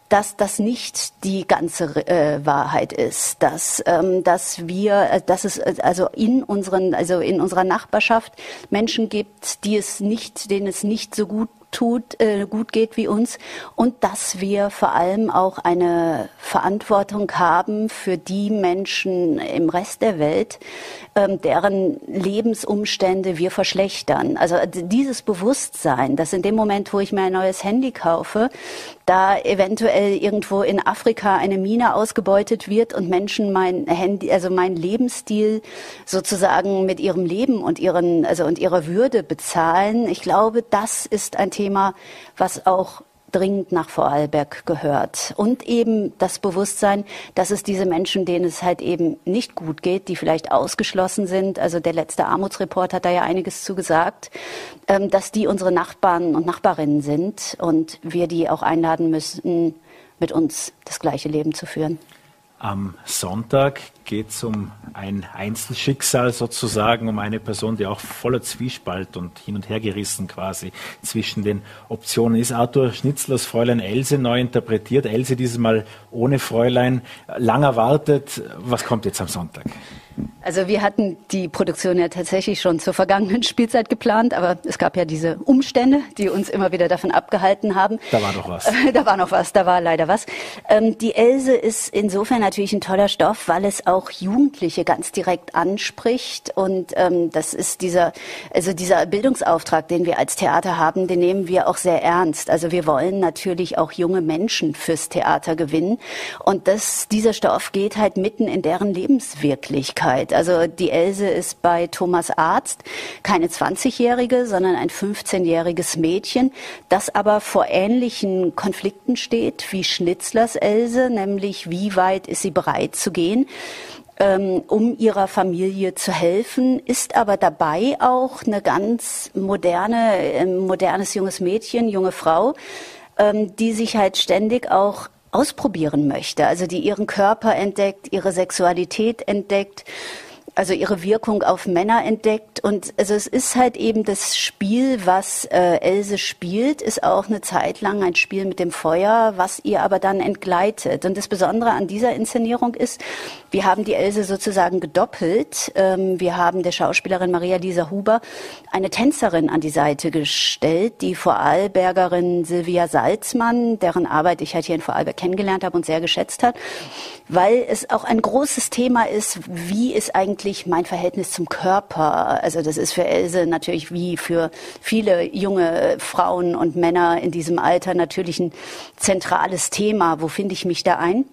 dass das nicht die ganze äh, Wahrheit ist, dass ähm, dass wir, äh, dass es äh, also in unseren, also in unserer Nachbarschaft Menschen gibt, die es nicht, denen es nicht so gut tut, äh, gut geht wie uns, und dass wir vor allem auch eine Verantwortung haben für die Menschen im Rest der Welt, ähm, deren Lebensumstände wir verschlechtern. Also dieses Bewusstsein, dass in dem Moment, wo ich mir ein neues Handy kaufe, da eventuell irgendwo in Afrika eine Mine ausgebeutet wird und Menschen mein Handy, also mein Lebensstil sozusagen mit ihrem Leben und ihren, also und ihrer Würde bezahlen. Ich glaube, das ist ein Thema. Thema, was auch dringend nach Vorarlberg gehört. Und eben das Bewusstsein, dass es diese Menschen, denen es halt eben nicht gut geht, die vielleicht ausgeschlossen sind, also der letzte Armutsreport hat da ja einiges zu gesagt, dass die unsere Nachbarn und Nachbarinnen sind und wir die auch einladen müssen, mit uns das gleiche Leben zu führen. Am Sonntag geht es um ein Einzelschicksal sozusagen, um eine Person, die auch voller Zwiespalt und hin und her gerissen quasi zwischen den Optionen ist. Arthur Schnitzlers Fräulein Else neu interpretiert. Else dieses Mal ohne Fräulein, lang erwartet. Was kommt jetzt am Sonntag? Also wir hatten die Produktion ja tatsächlich schon zur vergangenen Spielzeit geplant, aber es gab ja diese Umstände, die uns immer wieder davon abgehalten haben. Da war noch was. Da war noch was, da war leider was. Ähm, die Else ist insofern natürlich ein toller Stoff, weil es auch Jugendliche ganz direkt anspricht. Und ähm, das ist dieser, also dieser Bildungsauftrag, den wir als Theater haben, den nehmen wir auch sehr ernst. Also wir wollen natürlich auch junge Menschen fürs Theater gewinnen. Und das, dieser Stoff geht halt mitten in deren Lebenswirklichkeit. Also die Else ist bei Thomas Arzt keine zwanzigjährige, sondern ein fünfzehnjähriges Mädchen, das aber vor ähnlichen Konflikten steht wie Schnitzlers Else, nämlich wie weit ist sie bereit zu gehen, um ihrer Familie zu helfen, ist aber dabei auch eine ganz moderne, modernes junges Mädchen, junge Frau, die sich halt ständig auch ausprobieren möchte, also die ihren Körper entdeckt, ihre Sexualität entdeckt, also ihre Wirkung auf Männer entdeckt. Und also es ist halt eben das Spiel, was äh, Else spielt, ist auch eine Zeit lang ein Spiel mit dem Feuer, was ihr aber dann entgleitet. Und das Besondere an dieser Inszenierung ist, wir haben die Else sozusagen gedoppelt. Ähm, wir haben der Schauspielerin Maria Lisa Huber eine Tänzerin an die Seite gestellt, die Vorarlbergerin Sylvia Salzmann, deren Arbeit ich halt hier in Vorarlberg kennengelernt habe und sehr geschätzt habe, weil es auch ein großes Thema ist, wie ist eigentlich mein Verhältnis zum Körper. Also das ist für Else natürlich wie für viele junge Frauen und Männer in diesem Alter natürlich ein zentrales Thema. Wo finde ich mich da ein?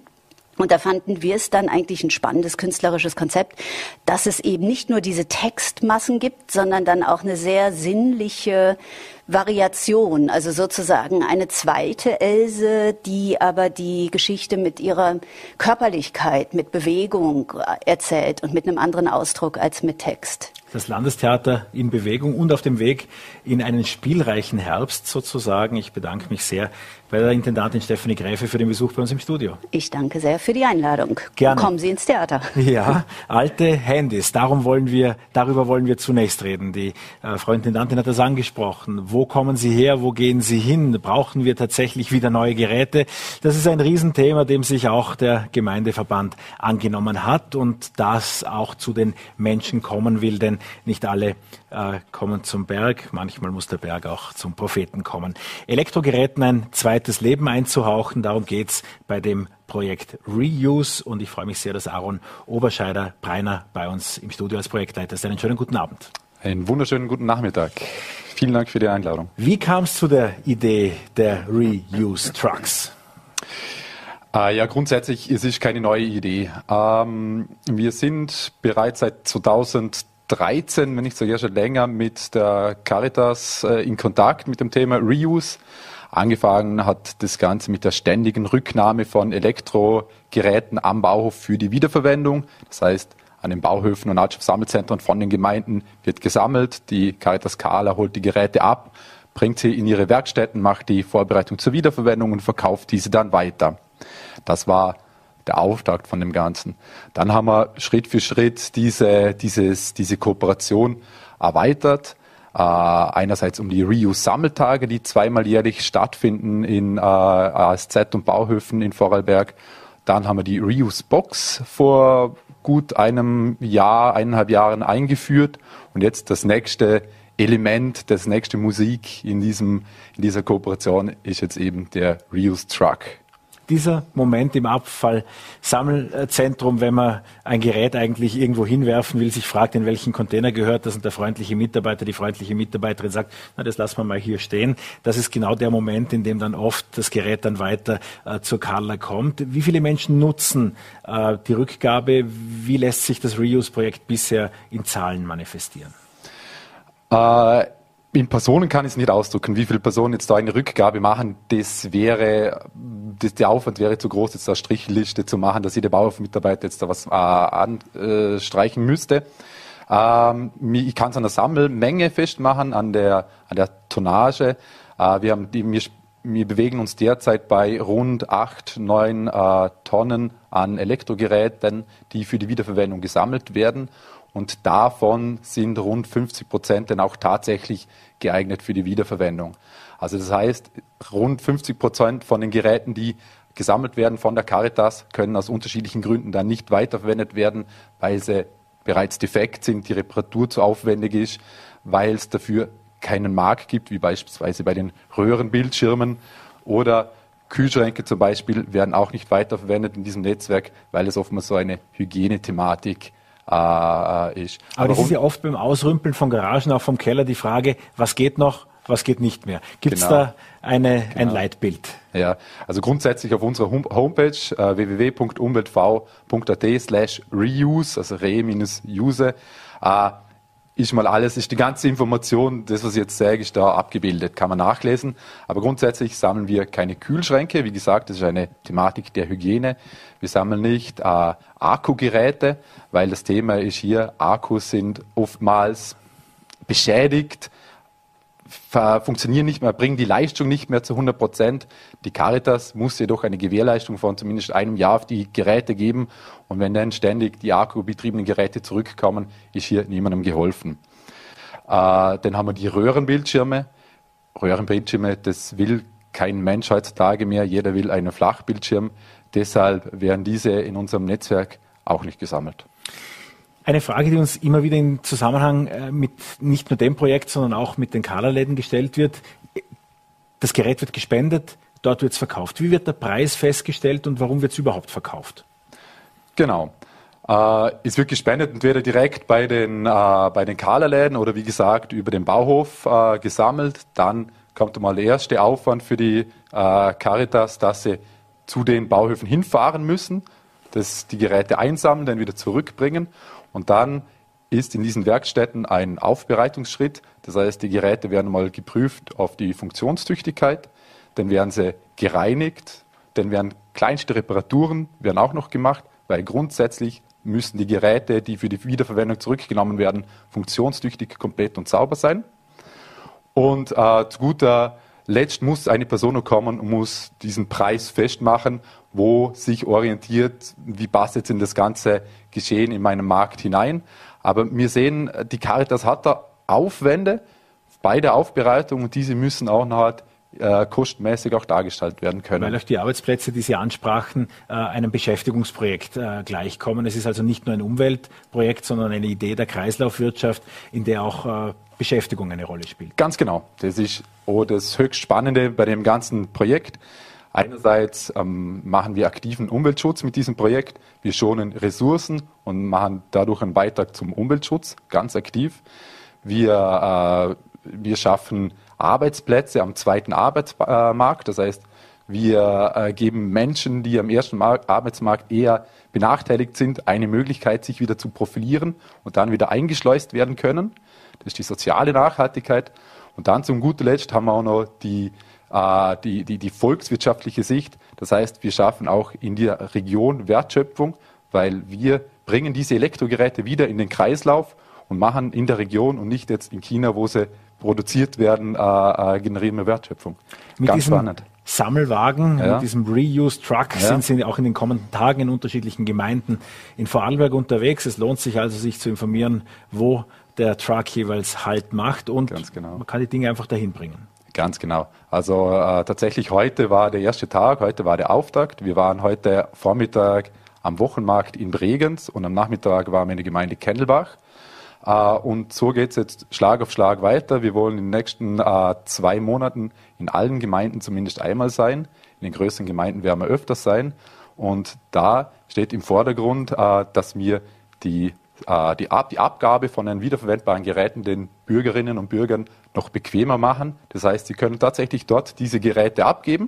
Und da fanden wir es dann eigentlich ein spannendes künstlerisches Konzept, dass es eben nicht nur diese Textmassen gibt, sondern dann auch eine sehr sinnliche Variation, also sozusagen eine zweite Else, die aber die Geschichte mit ihrer Körperlichkeit, mit Bewegung erzählt und mit einem anderen Ausdruck als mit Text. Das Landestheater in Bewegung und auf dem Weg in einen spielreichen Herbst sozusagen. Ich bedanke mich sehr bei der Intendantin Stephanie Gräfe für den Besuch bei uns im Studio. Ich danke sehr für die Einladung. Gerne. Kommen Sie ins Theater. Ja, alte Handys, darum wollen wir, darüber wollen wir zunächst reden. Die äh, Frau Intendantin hat das angesprochen. Wo kommen sie her? Wo gehen sie hin? Brauchen wir tatsächlich wieder neue Geräte? Das ist ein Riesenthema, dem sich auch der Gemeindeverband angenommen hat und das auch zu den Menschen kommen will, denn nicht alle äh, kommen zum Berg. Manchmal muss der Berg auch zum Propheten kommen. Elektrogeräten ein zweites Leben einzuhauchen, darum geht es bei dem Projekt Reuse. Und ich freue mich sehr, dass Aaron Oberscheider-Preiner bei uns im Studio als Projektleiter ist. Einen schönen guten Abend. Einen wunderschönen guten Nachmittag. Vielen Dank für die Einladung. Wie kam es zu der Idee der Reuse-Trucks? Äh, ja, grundsätzlich es ist keine neue Idee. Ähm, wir sind bereits seit zweitausenddreizehn, wenn nicht sogar schon länger, mit der Caritas äh, in Kontakt mit dem Thema Reuse. Angefangen hat das Ganze mit der ständigen Rücknahme von Elektrogeräten am Bauhof für die Wiederverwendung. Das heißt, an den Bauhöfen und Altstoffsammelzentren von den Gemeinden wird gesammelt. Die Caritas Kala holt die Geräte ab, bringt sie in ihre Werkstätten, macht die Vorbereitung zur Wiederverwendung und verkauft diese dann weiter. Das war der Auftakt von dem Ganzen. Dann haben wir Schritt für Schritt diese, dieses, diese Kooperation erweitert. Äh, einerseits um die Reuse-Sammeltage, die zweimal jährlich stattfinden in äh, A S Z und Bauhöfen in Vorarlberg. Dann haben wir die Reuse-Box vor gut einem Jahr, eineinhalb Jahren eingeführt. Und jetzt das nächste Element, das nächste Musik in, diesem, in dieser Kooperation ist jetzt eben der Reuse-Truck. Dieser Moment im Abfallsammelzentrum, wenn man ein Gerät eigentlich irgendwo hinwerfen will, sich fragt, in welchen Container gehört das und der freundliche Mitarbeiter, die freundliche Mitarbeiterin sagt, na, das lassen wir mal hier stehen. Das ist genau der Moment, in dem dann oft das Gerät dann weiter äh, zur Kala kommt. Wie viele Menschen nutzen äh, die Rückgabe? Wie lässt sich das Reuse-Projekt bisher in Zahlen manifestieren? Äh, in Personen kann ich es nicht ausdrücken, wie viele Personen jetzt da eine Rückgabe machen. Das wäre... Der Aufwand wäre zu groß, jetzt da Strichliste zu machen, dass jeder Bauhofmitarbeiter jetzt da was äh, anstreichen müsste. Ähm, ich kann es an der Sammelmenge festmachen, an der, an der Tonnage. Äh, wir, haben die, wir, wir bewegen uns derzeit bei rund acht, neun äh, Tonnen an Elektrogeräten, die für die Wiederverwendung gesammelt werden. Und davon sind rund fünfzig Prozent dann auch tatsächlich geeignet für die Wiederverwendung. Also das heißt, rund fünfzig Prozent von den Geräten, die gesammelt werden von der Caritas, können aus unterschiedlichen Gründen dann nicht weiterverwendet werden, weil sie bereits defekt sind, die Reparatur zu aufwendig ist, weil es dafür keinen Markt gibt, wie beispielsweise bei den Röhrenbildschirmen oder Kühlschränke zum Beispiel werden auch nicht weiterverwendet in diesem Netzwerk, weil es oftmals so eine Hygienethematik ist. Äh, ist. Aber das ist ja oft beim Ausrümpeln von Garagen, auch vom Keller, die Frage, was geht noch, was geht nicht mehr. Gibt es genau. da eine, genau. ein Leitbild? Ja, also grundsätzlich auf unserer Homepage äh, w w w punkt umweltv punkt a t slash reuse, also re-use, äh, ist mal alles, ist die ganze Information, das was ich jetzt sage, ist da abgebildet, kann man nachlesen. Aber grundsätzlich sammeln wir keine Kühlschränke, wie gesagt, das ist eine Thematik der Hygiene. Wir sammeln nicht äh, Akkugeräte, weil das Thema ist hier, Akkus sind oftmals beschädigt, funktionieren nicht mehr, bringen die Leistung nicht mehr zu hundert Prozent. Die Caritas muss jedoch eine Gewährleistung von zumindest einem Jahr auf die Geräte geben. Und wenn dann ständig die akkubetriebenen Geräte zurückkommen, ist hier niemandem geholfen. Äh, dann haben wir die Röhrenbildschirme. Röhrenbildschirme, das will kein Mensch heutzutage mehr. Jeder will einen Flachbildschirm. Deshalb werden diese in unserem Netzwerk auch nicht gesammelt. Eine Frage, die uns immer wieder im Zusammenhang mit nicht nur dem Projekt, sondern auch mit den Kala-Läden gestellt wird. Das Gerät wird gespendet, dort wird es verkauft. Wie wird der Preis festgestellt und warum wird es überhaupt verkauft? Genau. Äh, es wird gespendet, entweder direkt bei den, äh, bei den Kala-Läden oder wie gesagt über den Bauhof äh, gesammelt. Dann kommt mal der erste Aufwand für die äh, Caritas, dass sie zu den Bauhöfen hinfahren müssen. das, die Geräte einsammeln, dann wieder zurückbringen und dann ist in diesen Werkstätten ein Aufbereitungsschritt. Das heißt, die Geräte werden mal geprüft auf die Funktionstüchtigkeit, dann werden sie gereinigt, dann werden kleinste Reparaturen werden auch noch gemacht, weil grundsätzlich müssen die Geräte, die für die Wiederverwendung zurückgenommen werden, funktionstüchtig, komplett und sauber sein. Und äh, zu guter Letzt muss eine Person noch kommen und muss diesen Preis festmachen, wo sich orientiert, wie passt jetzt in das ganze Geschehen in meinem Markt hinein. Aber wir sehen, die Caritas hat da Aufwände bei der Aufbereitung und diese müssen auch noch halt, äh, kostenmäßig auch dargestellt werden können. Weil auch die Arbeitsplätze, die Sie ansprachen, äh, einem Beschäftigungsprojekt äh, gleichkommen. Es ist also nicht nur ein Umweltprojekt, sondern eine Idee der Kreislaufwirtschaft, in der auch äh, Beschäftigung eine Rolle spielt. Ganz genau. Das ist oh, das höchst Spannende bei dem ganzen Projekt. Einerseits ähm, machen wir aktiven Umweltschutz mit diesem Projekt. Wir schonen Ressourcen und machen dadurch einen Beitrag zum Umweltschutz, ganz aktiv. Wir, äh, wir schaffen Arbeitsplätze am zweiten Arbeitsmarkt. Das heißt, wir äh, geben Menschen, die am ersten Arbeitsmarkt eher benachteiligt sind, eine Möglichkeit, sich wieder zu profilieren und dann wieder eingeschleust werden können. Das ist die soziale Nachhaltigkeit. Und dann zum guten Letzt haben wir auch noch die Die, die, die volkswirtschaftliche Sicht. Das heißt, wir schaffen auch in der Region Wertschöpfung, weil wir bringen diese Elektrogeräte wieder in den Kreislauf und machen in der Region und nicht jetzt in China, wo sie produziert werden, äh, äh, generieren wir Wertschöpfung. Mit Ganz spannend. Sammelwagen, ja. Mit diesem Reuse-Truck ja. sind Sie auch in den kommenden Tagen in unterschiedlichen Gemeinden in Vorarlberg unterwegs. Es lohnt sich also, sich zu informieren, wo der Truck jeweils Halt macht und genau. Man kann die Dinge einfach dahin bringen. Ganz genau. Also äh, tatsächlich heute war der erste Tag, heute war der Auftakt. Wir waren heute Vormittag am Wochenmarkt in Bregenz und am Nachmittag waren wir in der Gemeinde Kendelbach. Äh, und so geht es jetzt Schlag auf Schlag weiter. Wir wollen in den nächsten äh, zwei Monaten in allen Gemeinden zumindest einmal sein. In den größeren Gemeinden werden wir öfters sein. Und da steht im Vordergrund, äh, dass wir die Die, Ab die Abgabe von den wiederverwendbaren Geräten den Bürgerinnen und Bürgern noch bequemer machen. Das heißt, sie können tatsächlich dort diese Geräte abgeben.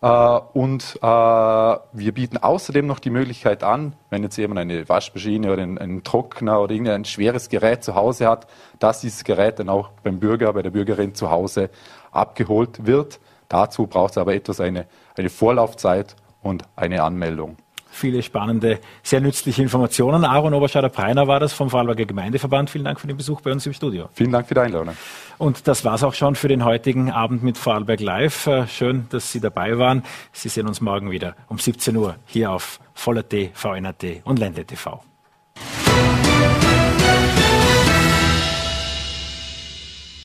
Äh, und äh, wir bieten außerdem noch die Möglichkeit an, wenn jetzt jemand eine Waschmaschine oder einen, einen Trockner oder irgendein schweres Gerät zu Hause hat, dass dieses Gerät dann auch beim Bürger, bei der Bürgerin zu Hause abgeholt wird. Dazu braucht es aber etwas eine, eine Vorlaufzeit und eine Anmeldung. Viele spannende, sehr nützliche Informationen. Aaron Oberscheider-Preiner war das vom Vorarlberger Gemeindeverband. Vielen Dank für den Besuch bei uns im Studio. Vielen Dank für die Einladung. Und das war's auch schon für den heutigen Abend mit Vorarlberg Live. Schön, dass Sie dabei waren. Sie sehen uns morgen wieder um siebzehn Uhr hier auf Voller T V N A T und Ländle T V.